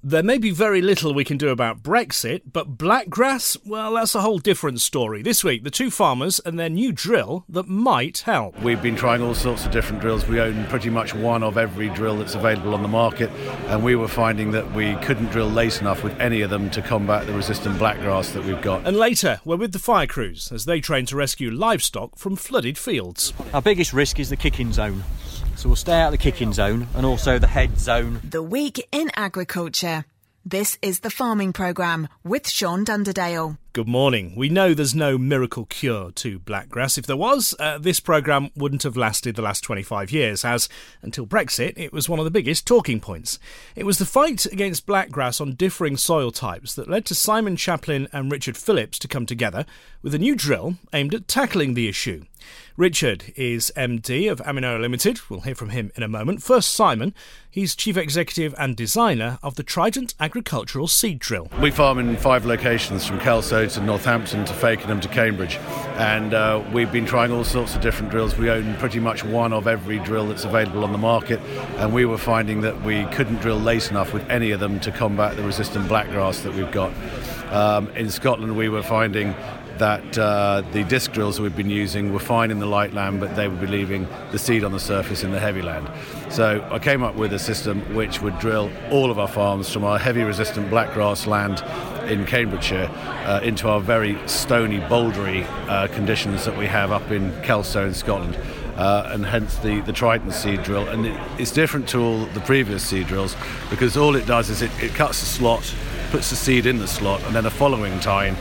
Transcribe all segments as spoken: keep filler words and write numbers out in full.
There may be very little we can do about Brexit, but blackgrass, well, that's a whole different story. This week, the two farmers and their new drill that might help. We've been trying all sorts of different drills. We own pretty much one of every drill that's available on the market, and we were finding that we couldn't drill late enough with any of them to combat the resistant blackgrass that we've got. And later, we're with the fire crews as they train to rescue livestock from flooded fields. Our biggest risk is the kicking zone. So we'll stay out of the kicking zone and also the head zone. The Week in Agriculture. This is the Farming Programme with Sean Dunderdale. Good morning. We know there's no miracle cure to blackgrass. If there was, uh, this programme wouldn't have lasted the last twenty-five years, as, until Brexit, it was one of the biggest talking points. It was the fight against blackgrass on differing soil types that led to Simon Chaplin and Richard Phillips to come together with a new drill aimed at tackling the issue. Richard is M D of Aminona Limited. We'll hear from him in a moment. First, Simon. He's Chief Executive and Designer of the Trident Agricultural Seed Drill. We farm in five locations, from Kelso to Northampton to Fakenham to Cambridge. And uh, we've been trying all sorts of different drills. We own pretty much one of every drill that's available on the market. And we were finding that we couldn't drill late enough with any of them to combat the resistant blackgrass that we've got. Um, in Scotland, we were finding that uh, the disc drills we've been using were fine in the light land, but they would be leaving the seed on the surface in the heavy land. So I came up with a system which would drill all of our farms from our heavy resistant blackgrass land in Cambridgeshire uh, into our very stony, bouldery uh, conditions that we have up in Kelso in Scotland. Uh, and hence the, the Trident seed drill. And it, it's different to all the previous seed drills, because all it does is it, it cuts a slot, puts the seed in the slot, and then the following time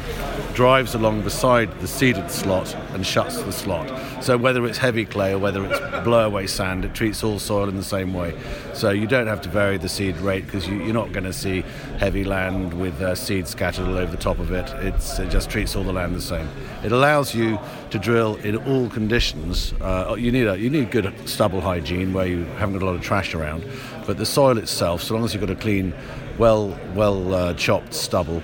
drives along beside the seeded slot and shuts the slot. So whether it's heavy clay or whether it's blowaway sand, it treats all soil in the same way. So you don't have to vary the seed rate, because you, you're not going to see heavy land with uh, seed scattered all over the top of it. It's, it just treats all the land the same. It allows you to drill in all conditions. Uh, you need a, you need good stubble hygiene where you haven't got a lot of trash around, but the soil itself, so long as you've got a clean, well well uh, chopped stubble,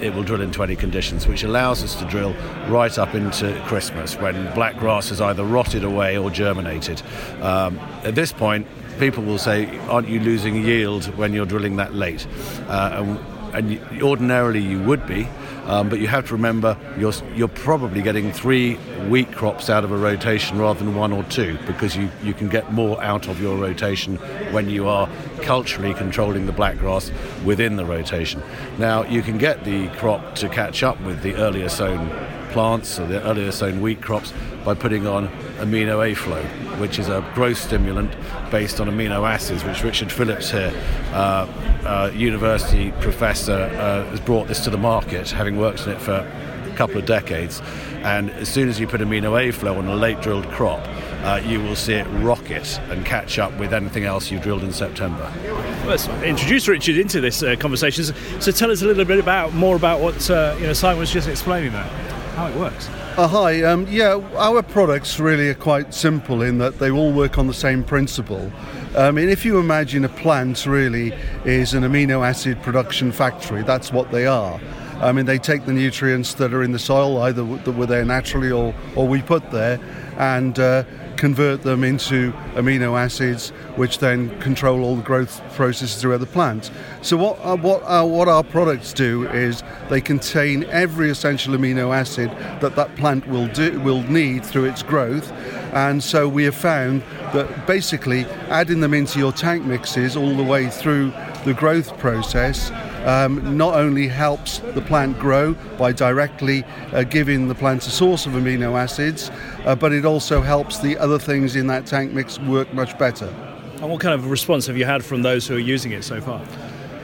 it will drill into any conditions, which allows us to drill right up into Christmas, when blackgrass has either rotted away or germinated. Um, at this point, people will say, aren't you losing yield when you're drilling that late? Uh, and, and ordinarily you would be, um, but you have to remember you're, you're probably getting three wheat crops out of a rotation rather than one or two, because you, you can get more out of your rotation when you are culturally controlling the blackgrass within the rotation. Now, you can get the crop to catch up with the earlier sown plants or the earlier sown wheat crops by putting on amino A flow, which is a growth stimulant based on amino acids, which Richard Phillips here, uh, uh, university professor, uh, has brought this to the market, having worked in it for a couple of decades. And as soon as you put amino A flow on a late drilled crop, uh, you will see it rocket and catch up with anything else you've drilled in September. Let's introduce Richard into this uh, conversation. So tell us a little bit about more about what uh, you know Simon was just explaining there, how it works. Uh, hi, um, yeah, our products really are quite simple in that they all work on the same principle. I mean, if you imagine a plant really is an amino acid production factory, that's what they are. I mean, they take the nutrients that are in the soil, either that were there naturally or, or we put there, and uh, convert them into amino acids, which then control all the growth processes throughout the plant. So what uh, what uh, what our products do is they contain every essential amino acid that that plant will do will need through its growth. And so we have found that basically adding them into your tank mixes all the way through the growth process um, not only helps the plant grow by directly uh, giving the plant a source of amino acids, uh, but it also helps the other things in that tank mix work much better. And what kind of response have you had from those who are using it so far?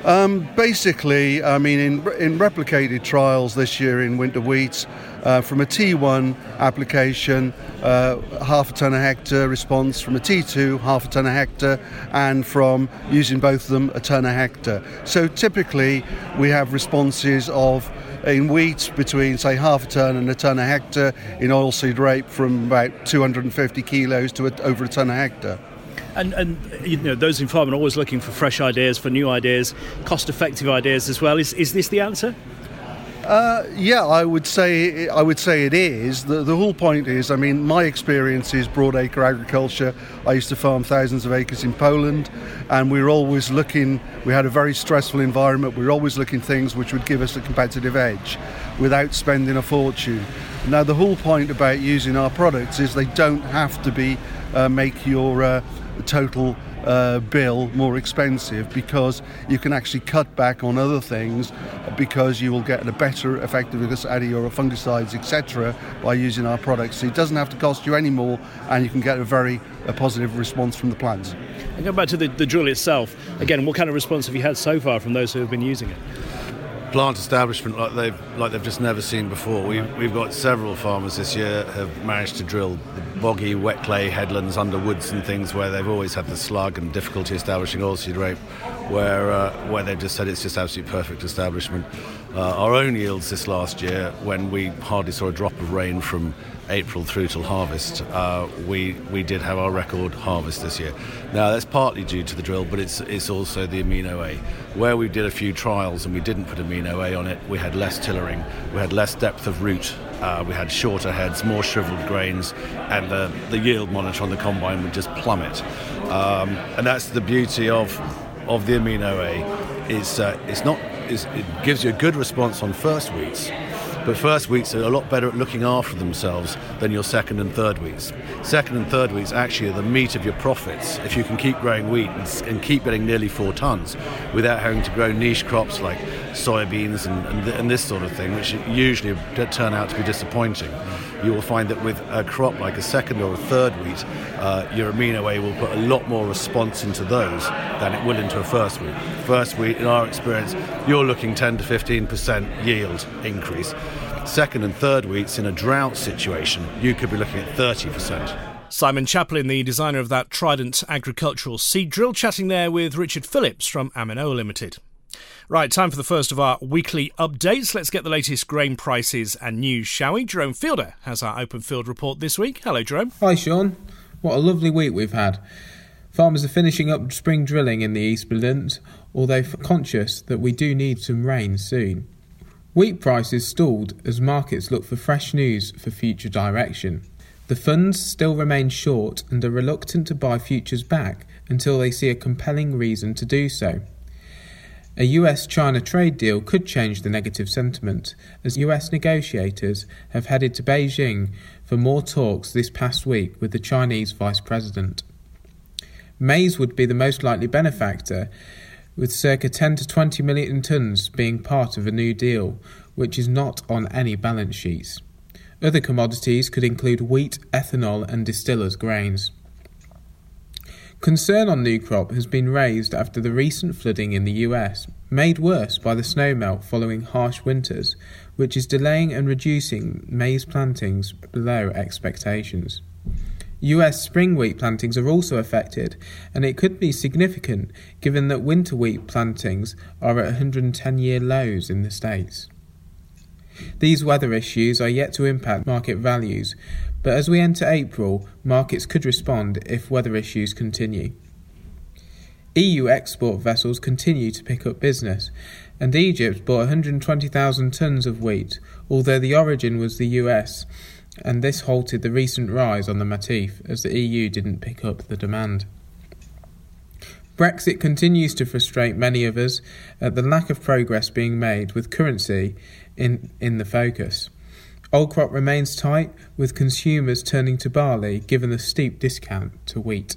Um, basically, I mean, in, in replicated trials this year in winter wheat, uh, from a T one application, uh, half a tonne a hectare response, from a T two, half a tonne a hectare, and from using both of them, a tonne a hectare. So typically, we have responses of, in wheat, between, say, half a tonne and a tonne a hectare, in oilseed rape from about two hundred fifty kilos to a, over a tonne a hectare. And, and you know, those in farming are always looking for fresh ideas, for new ideas, cost-effective ideas as well. Is is this the answer? Uh, yeah, I would say I would say it is. The, the whole point is, I mean, my experience is broadacre agriculture. I used to farm thousands of acres in Poland, and we were always looking, we had a very stressful environment, we were always looking things which would give us a competitive edge without spending a fortune. Now, the whole point about using our products is they don't have to be, uh, make your uh, total Uh, bill more expensive, because you can actually cut back on other things because you will get a better effectiveness out of your fungicides, et cetera, by using our products. So it doesn't have to cost you any more, and you can get a very a positive response from the plants. And going back to the, the drill itself, again, what kind of response have you had so far from those who have been using it? Plant establishment like they've like they've just never seen before. We we've got several farmers this year have managed to drill the boggy, wet clay headlands under woods and things where they've always had the slug and difficulty establishing oilseed rape, where uh, where they've just said it's just absolutely perfect establishment. Uh, our own yields this last year, when we hardly saw a drop of rain from April through till harvest, uh, we we did have our record harvest this year. Now, that's partly due to the drill, but it's it's also the Amino A. Where we did a few trials and we didn't put Amino A on it, we had less tillering, we had less depth of root, uh, we had shorter heads, more shriveled grains, and the, the yield monitor on the combine would just plummet. Um, and that's the beauty of of the Amino A. It's, uh, it's not, it's, it gives you a good response on first wheats, but first wheats are a lot better at looking after themselves than your second and third wheats. Second and third wheats actually are the meat of your profits. If you can keep growing wheat and, and keep getting nearly four tonnes without having to grow niche crops like soybeans and, and, th- and this sort of thing, which usually turn out to be disappointing, you will find that with a crop like a second or a third wheat, uh, your Amino A will put a lot more response into those than it will into a first wheat. First wheat, in our experience, you're looking ten to fifteen percent yield increase. Second and third wheats in a drought situation, you could be looking at thirty percent. Simon Chaplin, the designer of that Trident Agricultural Seed Drill, chatting there with Richard Phillips from Amino A Limited. Right, time for the first of our weekly updates. Let's get the latest grain prices and news, shall we? Jerome Fielder has our Openfield report this week. Hello, Jerome. Hi, Sean. What a lovely week we've had. Farmers are finishing up spring drilling in the East Midlands, although conscious that we do need some rain soon. Wheat prices stalled as markets look for fresh news for future direction. The funds still remain short and are reluctant to buy futures back until they see a compelling reason to do so. A U S China trade deal could change the negative sentiment, as U S negotiators have headed to Beijing for more talks this past week with the Chinese Vice President. Maize would be the most likely benefactor, with circa ten to twenty million tonnes being part of a new deal, which is not on any balance sheets. Other commodities could include wheat, ethanol and distillers' grains. Concern on new crop has been raised after the recent flooding in the U S, made worse by the snowmelt following harsh winters, which is delaying and reducing maize plantings below expectations. U S spring wheat plantings are also affected, and it could be significant given that winter wheat plantings are at one hundred ten year lows in the States. These weather issues are yet to impact market values, but as we enter April, markets could respond if weather issues continue. E U export vessels continue to pick up business, and Egypt bought one hundred twenty thousand tonnes of wheat, although the origin was the U S, and this halted the recent rise on the Matif as the E U didn't pick up the demand. Brexit continues to frustrate many of us at the lack of progress being made with currency in, in the focus. Old crop remains tight, with consumers turning to barley given the steep discount to wheat.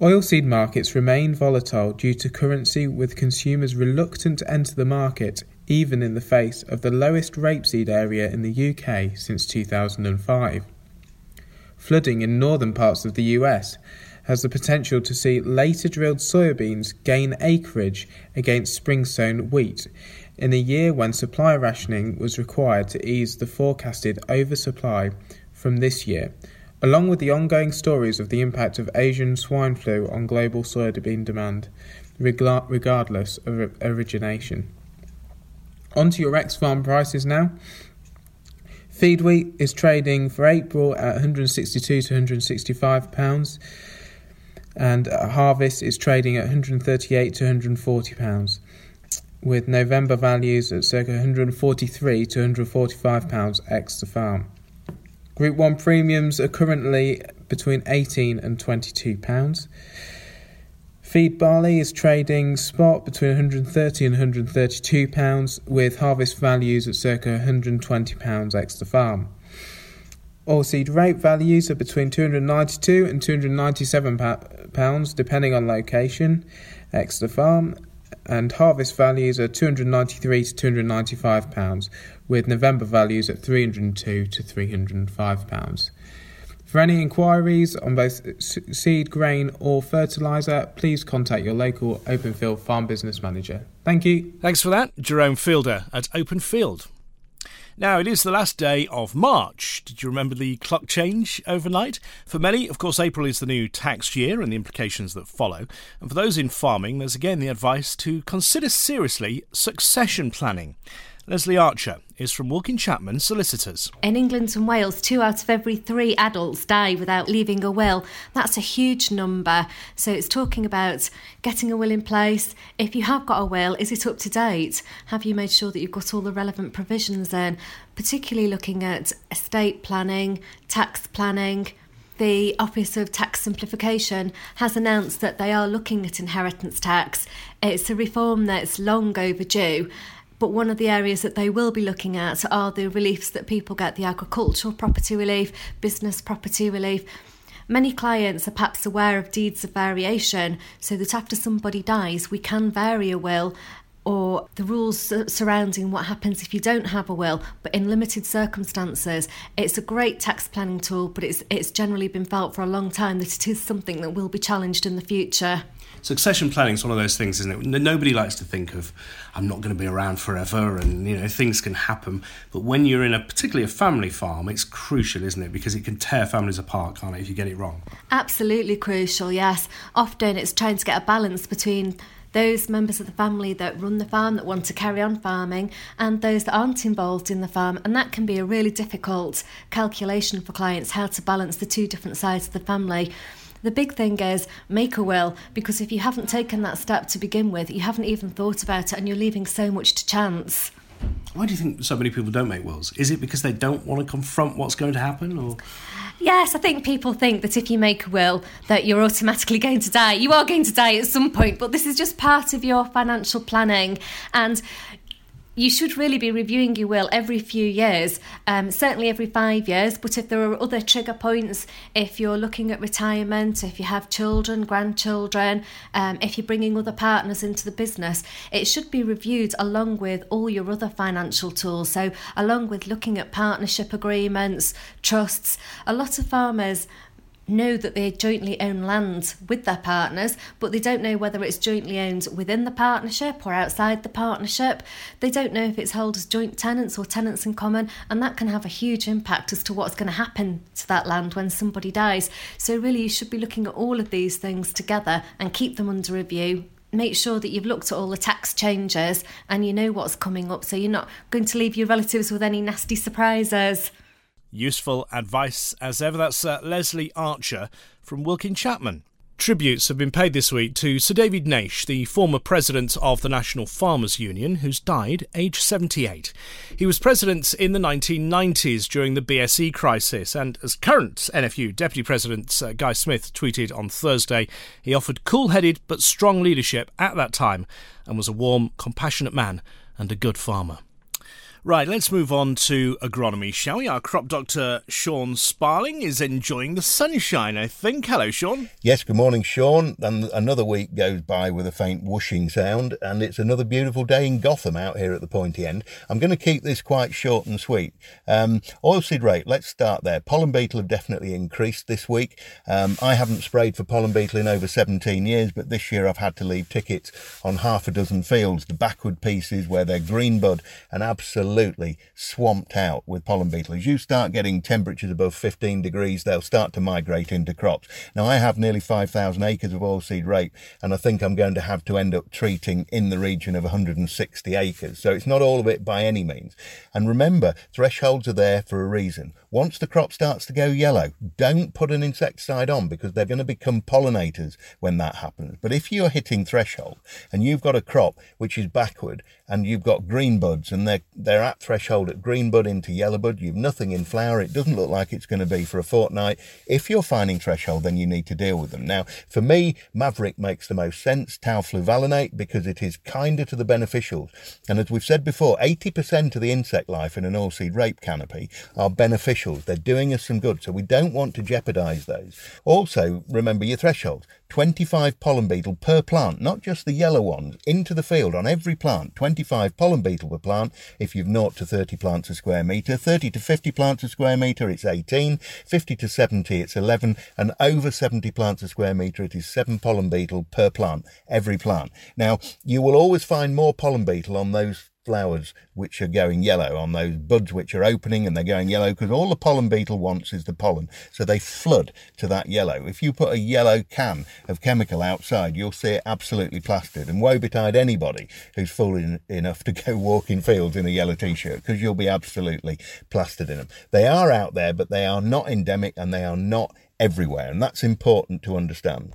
Oilseed markets remain volatile due to currency, with consumers reluctant to enter the market even in the face of the lowest rapeseed area in the U K since two thousand five. Flooding in northern parts of the U S has the potential to see later drilled soybeans gain acreage against spring-sown wheat in a year when supply rationing was required to ease the forecasted oversupply from this year, along with the ongoing stories of the impact of Asian swine flu on global soybean demand, regardless of origination. On to your ex-farm prices now. Feed wheat is trading for April at one hundred sixty-two to one hundred sixty-five pounds, and harvest is trading at one hundred thirty-eight to one hundred forty pounds. with November values at circa one hundred forty-three to one hundred forty-five pounds ex the farm. Group one premiums are currently between eighteen and twenty-two pounds. Feed barley is trading spot between one hundred thirty and one hundred thirty-two pounds, with harvest values at circa one hundred twenty pounds ex the farm. Oilseed rape values are between two hundred ninety-two and two hundred ninety-seven pounds, depending on location, ex the farm, and harvest values are two hundred ninety-three to two hundred ninety-five pounds, with November values at three hundred two to three hundred five pounds. For any inquiries on both seed, grain or fertiliser, please contact your local Openfield Farm Business Manager. Thank you. Thanks for that, Jerome Fielder at Openfield. Now, it is the last day of March. Did you remember the clock change overnight? For many, of course, April is the new tax year and the implications that follow. And for those in farming, there's again the advice to consider seriously succession planning. Leslie Archer is from Wilkinson Chapman Solicitors. In England and Wales, two out of every three adults die without leaving a will. That's a huge number. So it's talking about getting a will in place. If you have got a will, is it up to date? Have you made sure that you've got all the relevant provisions in? Particularly looking at estate planning, tax planning. The Office of Tax Simplification has announced that they are looking at inheritance tax. It's a reform that's long overdue. But one of the areas that they will be looking at are the reliefs that people get, the agricultural property relief, business property relief. Many clients are perhaps aware of deeds of variation, so that after somebody dies, we can vary a will, or the rules surrounding what happens if you don't have a will, but in limited circumstances. It's a great tax planning tool, but it's it's generally been felt for a long time that it is something that will be challenged in the future. Succession planning is one of those things, isn't it? Nobody likes to think of, I'm not going to be around forever and, you know, things can happen. But when you're in a, particularly a family farm, it's crucial, isn't it? Because it can tear families apart, can't it, if you get it wrong? Absolutely crucial, yes. Often it's trying to get a balance between those members of the family that run the farm, that want to carry on farming, and those that aren't involved in the farm. And that can be a really difficult calculation for clients, how to balance the two different sides of the family. The big thing is make a will, because if you haven't taken that step to begin with, you haven't even thought about it and you're leaving so much to chance. Why do you think so many people don't make wills? Is it because they don't want to confront what's going to happen? Or yes, I think people think that if you make a will that you're automatically going to die. You are going to die at some point, but this is just part of your financial planning, and you should really be reviewing your will every few years, um, certainly every five years. But if there are other trigger points, if you're looking at retirement, if you have children, grandchildren, um, if you're bringing other partners into the business, it should be reviewed along with all your other financial tools. So along with looking at partnership agreements, trusts, a lot of farmers know that they jointly own land with their partners, but they don't know whether it's jointly owned within the partnership or outside the partnership. They don't know if it's held as joint tenants or tenants in common, and that can have a huge impact as to what's going to happen to that land when somebody dies. So really you should be looking at all of these things together and keep them under review. Make sure that you've looked at all the tax changes and you know what's coming up, so you're not going to leave your relatives with any nasty surprises. Useful advice as ever. That's uh, Leslie Archer from Wilkinson Chapman. Tributes have been paid this week to Sir David Naish, the former president of the National Farmers Union, who's died aged seventy-eight. He was president in the nineteen nineties during the B S E crisis, and as current N F U Deputy President uh, Guy Smith tweeted on Thursday, he offered cool-headed but strong leadership at that time and was a warm, compassionate man and a good farmer. Right, let's move on to agronomy, shall we? Our crop doctor, Sean Sparling, is enjoying the sunshine, I think. Hello, Sean. Yes, good morning, Sean. And another week goes by with a faint whooshing sound, and it's another beautiful day in Gotham out here at the pointy end. I'm going to keep this quite short and sweet. Um, oilseed rape, let's start there. Pollen beetle have definitely increased this week. Um, I haven't sprayed for pollen beetle in over seventeen years, but this year I've had to leave tickets on half a dozen fields, the backward pieces where they're green bud, and absolutely absolutely swamped out with pollen beetles. You start getting temperatures above fifteen degrees, they'll start to migrate into crops. Now, I have nearly five thousand acres of oilseed rape, and I think I'm going to have to end up treating in the region of one hundred sixty acres. So it's not all of it by any means. And remember, thresholds are there for a reason. Once the crop starts to go yellow, don't put an insecticide on, because they're going to become pollinators when that happens. But if you're hitting threshold and you've got a crop which is backward and you've got green buds and they're, they're at threshold at green bud into yellow bud, you've nothing in flower, it doesn't look like it's going to be for a fortnight. If you're finding threshold, then you need to deal with them. Now, for me, Maverick makes the most sense, Tau fluvalinate, because it is kinder to the beneficials. And as we've said before, eighty percent of the insect life in an oilseed rape canopy are beneficials. They're doing us some good, so we don't want to jeopardise those. Also, remember your thresholds. twenty-five pollen beetle per plant, not just the yellow ones, into the field on every plant. twenty-five pollen beetle per plant if you've zero to thirty plants a square metre. thirty to fifty plants a square metre, it's eighteen. fifty to seventy, it's eleven. And over seventy plants a square metre, it is seven pollen beetle per plant, every plant. Now, you will always find more pollen beetle on those flowers which are going yellow, on those buds which are opening and they're going yellow, because all the pollen beetle wants is the pollen, so they flood to that yellow. If you put a yellow can of chemical outside, you'll see it absolutely plastered, and woe betide anybody who's fool enough to go walk in fields in a yellow t-shirt, because you'll be absolutely plastered in them. They are out there, but they are not endemic and they are not everywhere, and that's important to understand.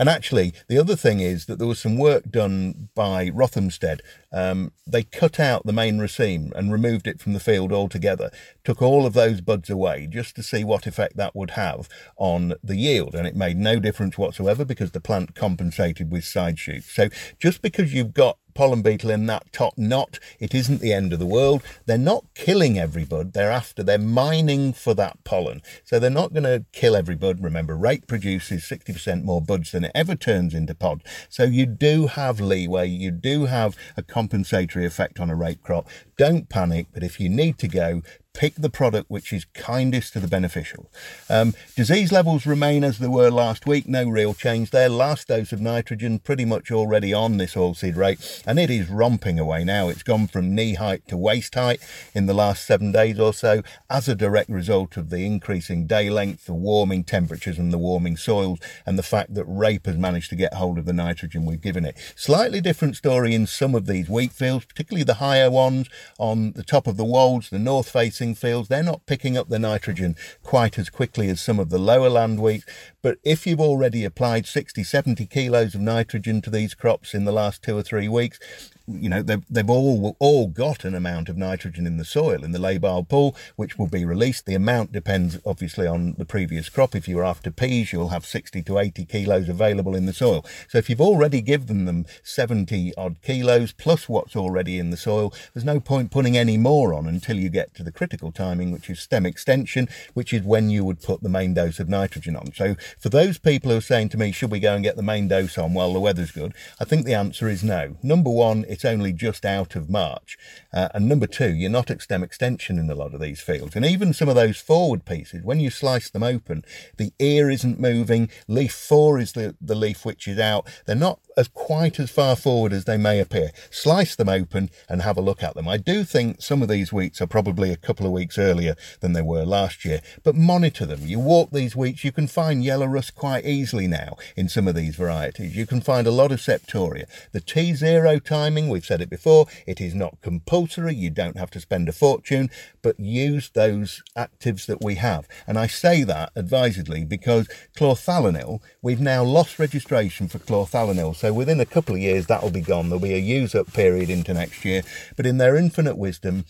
And actually, the other thing is that there was some work done by Rothamsted. Um, they cut out the main raceme and removed it from the field altogether, took all of those buds away just to see what effect that would have on the yield. And it made no difference whatsoever, because the plant compensated with side shoots. So just because you've got pollen beetle in that top knot, it isn't the end of the world. They're not killing every bud, they're after, they're mining for that pollen. So they're not going to kill every bud. Remember, rape produces sixty percent more buds than it ever turns into pod. So you do have leeway, you do have a compensatory effect on a rape crop. Don't panic, but if you need to go, pick the product which is kindest to the beneficial. Um, disease levels remain as they were last week, no real change there. Last dose of nitrogen pretty much already on this oilseed rape, and it is romping away now. It's gone from knee height to waist height in the last seven days or so, as a direct result of the increasing day length, the warming temperatures and the warming soils, and the fact that rape has managed to get hold of the nitrogen we've given it. Slightly different story in some of these wheat fields, particularly the higher ones on the top of the wolds, the north face fields. They're not picking up the nitrogen quite as quickly as some of the lower land wheat, but if you've already applied sixty, seventy kilos of nitrogen to these crops in the last two or three weeks, you know, they've, they've all all got an amount of nitrogen in the soil, in the labile pool, which will be released. The amount depends, obviously, on the previous crop. If you're after peas, you'll have sixty to eighty kilos available in the soil. So if you've already given them seventy-odd kilos, plus what's already in the soil, there's no point putting any more on until you get to the critical timing, which is stem extension, which is when you would put the main dose of nitrogen on. So for those people who are saying to me, should we go and get the main dose on while the weather's good? I think the answer is no. Number one, it's It's only just out of March. Uh, and number two, you're not at stem extension in a lot of these fields. And even some of those forward pieces, when you slice them open, the ear isn't moving. Leaf four is the, the leaf which is out. They're not as quite as far forward as they may appear. Slice them open and have a look at them. I do think some of these wheats are probably a couple of weeks earlier than they were last year, but monitor them. You walk these wheats, you can find yellow rust quite easily now in some of these varieties. You can find a lot of septoria. The T zero timing, we've said it before, it is not compulsory. You don't have to spend a fortune, but use those actives that we have. And I say that advisedly because chlorthalonil, we've now lost registration for chlorthalonil. So within a couple of years, that will be gone. There'll be a use-up period into next year. But in their infinite wisdom,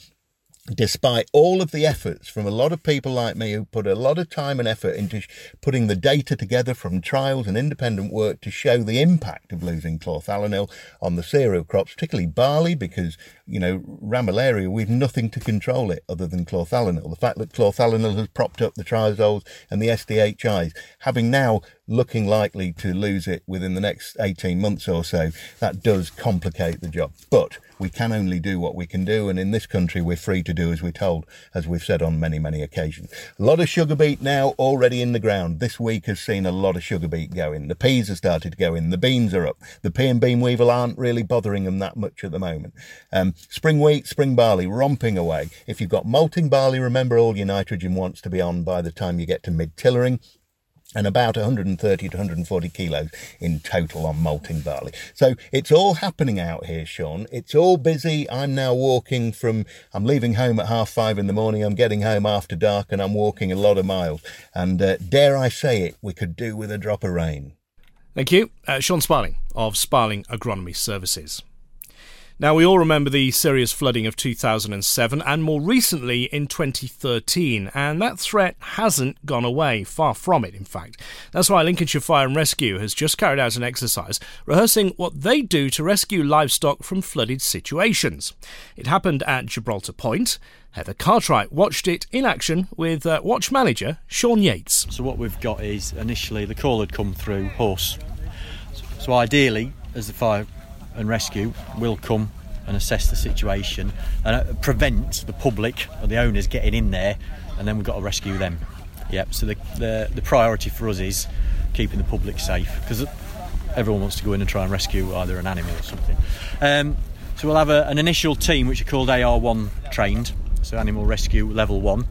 despite all of the efforts from a lot of people like me who put a lot of time and effort into sh- putting the data together from trials and independent work to show the impact of losing chlorthalonil on the cereal crops, particularly barley, because, you know, ramularia, we've nothing to control it other than chlorthalonil. The fact that chlorthalonil has propped up the triazoles and the S D H Is, having now looking likely to lose it within the next eighteen months or so, that does complicate the job. But we can only do what we can do, and in this country we're free to do as we're told, as we've said on many, many occasions. A lot of sugar beet now already in the ground. This week has seen a lot of sugar beet go in. The peas have started to go in. The beans are up. The pea and bean weevil aren't really bothering them that much at the moment. Um, Spring wheat, spring barley, romping away. If you've got malting barley, remember all your nitrogen wants to be on by the time you get to mid-tillering, and about one hundred thirty to one hundred forty kilos in total on malting barley. So it's all happening out here, Sean. It's all busy. I'm now walking from, I'm leaving home at half five in the morning, I'm getting home after dark, and I'm walking a lot of miles. And uh, dare I say it, we could do with a drop of rain. Thank you. Uh, Sean Sparling of Sparling Agronomy Services. Now, we all remember the serious flooding of two thousand seven and more recently in twenty thirteen, and that threat hasn't gone away, far from it in fact. That's why Lincolnshire Fire and Rescue has just carried out an exercise rehearsing what they do to rescue livestock from flooded situations. It happened at Gibraltar Point. Heather Cartwright watched it in action with uh, watch manager Sean Yates. So what we've got is initially the call had come through horse. So ideally, as the fire and rescue will come and assess the situation and prevent the public or the owners getting in there, and then we've got to rescue them. Yep. So the the, the priority for us is keeping the public safe, because everyone wants to go in and try and rescue either an animal or something. Um, so we'll have a, an initial team which are called A R one trained, so Animal Rescue Level one.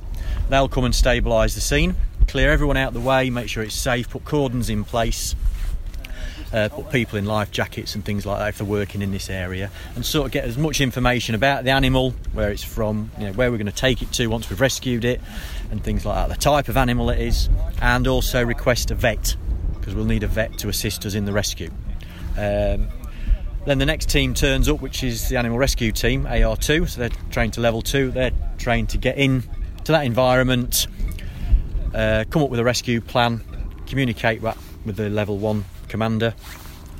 They'll come and stabilise the scene, clear everyone out of the way, make sure it's safe, put cordons in place, Uh, put people in life jackets and things like that if they're working in this area, and sort of get as much information about the animal, where it's from, you know, where we're going to take it to once we've rescued it and things like that, the type of animal it is, and also request a vet, because we'll need a vet to assist us in the rescue. Um, then the next team turns up, which is the Animal Rescue Team, A R two, so they're trained to level two. They're trained to get in to that environment, uh, come up with a rescue plan, communicate with the level one commander,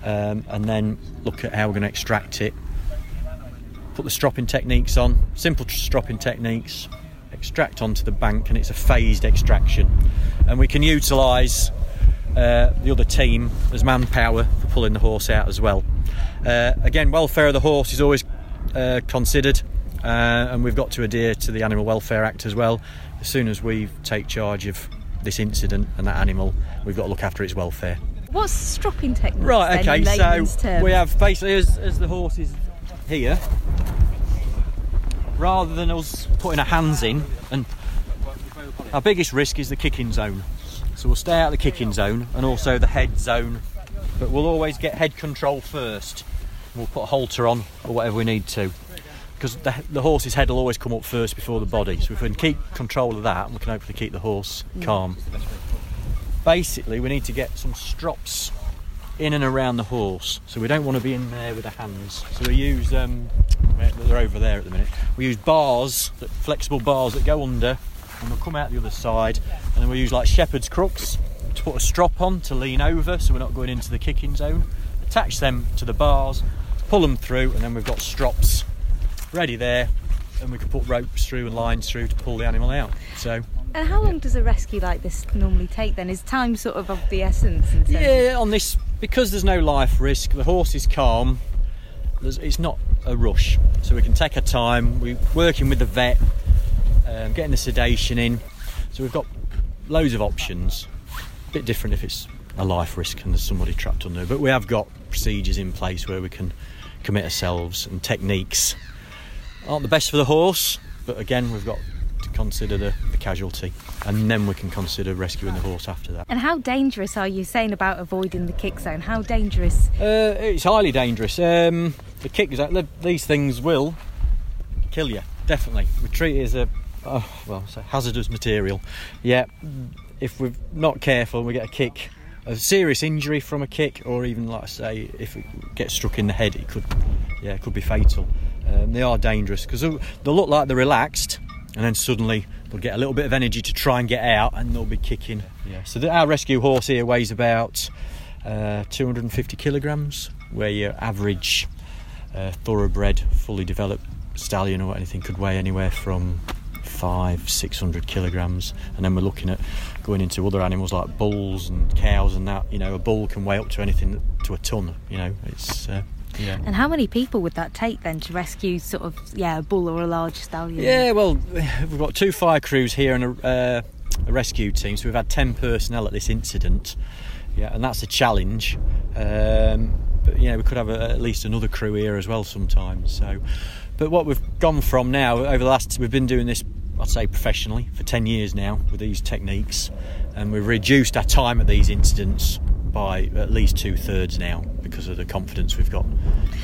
um, and then look at how we're going to extract it, put the stropping techniques on, simple stropping techniques, extract onto the bank, and it's a phased extraction, and we can utilise uh, the other team as manpower for pulling the horse out as well. Uh, again, welfare of the horse is always uh, considered, uh, and we've got to adhere to the Animal Welfare Act as well. As soon as we take charge of this incident and that animal, we've got to look after its welfare. What's stropping techniques? Right, okay, then, so terms? We have basically, as, as the horse is here, rather than us putting our hands in, and our biggest risk is the kicking zone. So we'll stay out of the kicking zone and also the head zone, but we'll always get head control first. We'll put a halter on or whatever we need to, because the, the horse's head will always come up first before the body. So if we can keep control of that, we can hopefully keep the horse calm. Yeah. Basically, we need to get some strops in and around the horse, so we don't want to be in there with the hands. So we use, um, they're over there at the minute, we use bars, that, flexible bars that go under, and they'll come out the other side, and then we use like shepherd's crooks to put a strop on to lean over, so we're not going into the kicking zone. Attach them to the bars, pull them through, and then we've got strops ready there, and we can put ropes through and lines through to pull the animal out. So. And how long does a rescue like this normally take then? Is time sort of of the essence? Yeah, on this, because there's no life risk, the horse is calm, it's not a rush. So we can take our time, we're working with the vet, um, getting the sedation in. So we've got loads of options. A bit different if it's a life risk and there's somebody trapped under. But we have got procedures in place where we can commit ourselves, and techniques aren't the best for the horse, but again, we've got to consider the, the casualty, and then we can consider rescuing the horse after that. And how dangerous are you saying about avoiding the kick zone? How dangerous? Uh, it's highly dangerous. Um, the kick zone, these things will kill you, definitely. We treat it as a, oh, well, it's a hazardous material. Yeah, if we're not careful, we get a kick, a serious injury from a kick, or even, like I say, if it gets struck in the head, it could, yeah, it could be fatal. Um, they are dangerous because they'll, they'll look like they're relaxed, and then suddenly they'll get a little bit of energy to try and get out, and they'll be kicking. Yeah. So the, our rescue horse here weighs about uh, two hundred fifty kilograms, where your average uh, thoroughbred, fully developed stallion or anything could weigh anywhere from five, six hundred kilograms. And then we're looking at going into other animals like bulls and cows and that. You know, a bull can weigh up to anything to a ton. You know, it's. Uh, Yeah. And how many people would that take then to rescue sort of yeah a bull or a large stallion? Yeah, well, we've got two fire crews here and a, uh, a rescue team, so we've had ten personnel at this incident. Yeah, and that's a challenge. Um, you know, we could have a, at least another crew here as well sometimes. So, but what we've gone from now over the last, we've been doing this, I'd say professionally, for ten years now with these techniques, and we've reduced our time at these incidents by at least two-thirds now because of the confidence we've got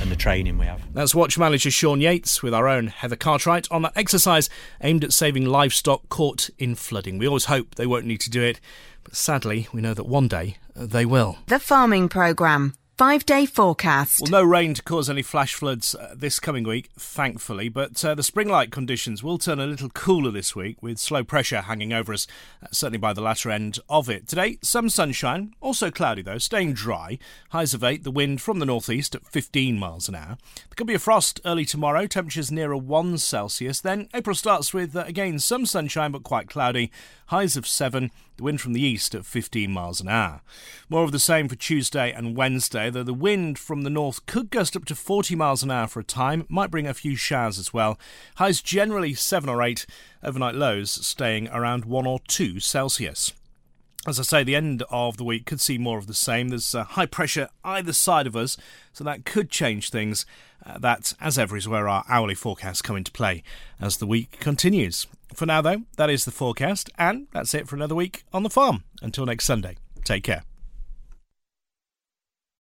and the training we have. That's Watch Manager Sean Yates with our own Heather Cartwright on that exercise aimed at saving livestock caught in flooding. We always hope they won't need to do it, but sadly we know that one day they will. The Farming Programme. Five-day forecast. Well, no rain to cause any flash floods uh, this coming week, thankfully, but uh, the spring-like conditions will turn a little cooler this week with slow pressure hanging over us, uh, certainly by the latter end of it. Today, some sunshine, also cloudy though, staying dry. Highs of eight, the wind from the northeast at fifteen miles an hour. There could be a frost early tomorrow, temperatures nearer one Celsius. Then April starts with, uh, again, some sunshine but quite cloudy. Highs of seven, the wind from the east at fifteen miles an hour. More of the same for Tuesday and Wednesday, though the wind from the north could gust up to forty miles an hour for a time, might bring a few showers as well. Highs generally seven or eight, overnight lows staying around one or two Celsius. As I say, the end of the week could see more of the same. There's uh, high pressure either side of us, so that could change things. Uh, that, as ever, is where our hourly forecasts come into play as the week continues. For now, though, that is the forecast, and that's it for another week on the farm. Until next Sunday, take care.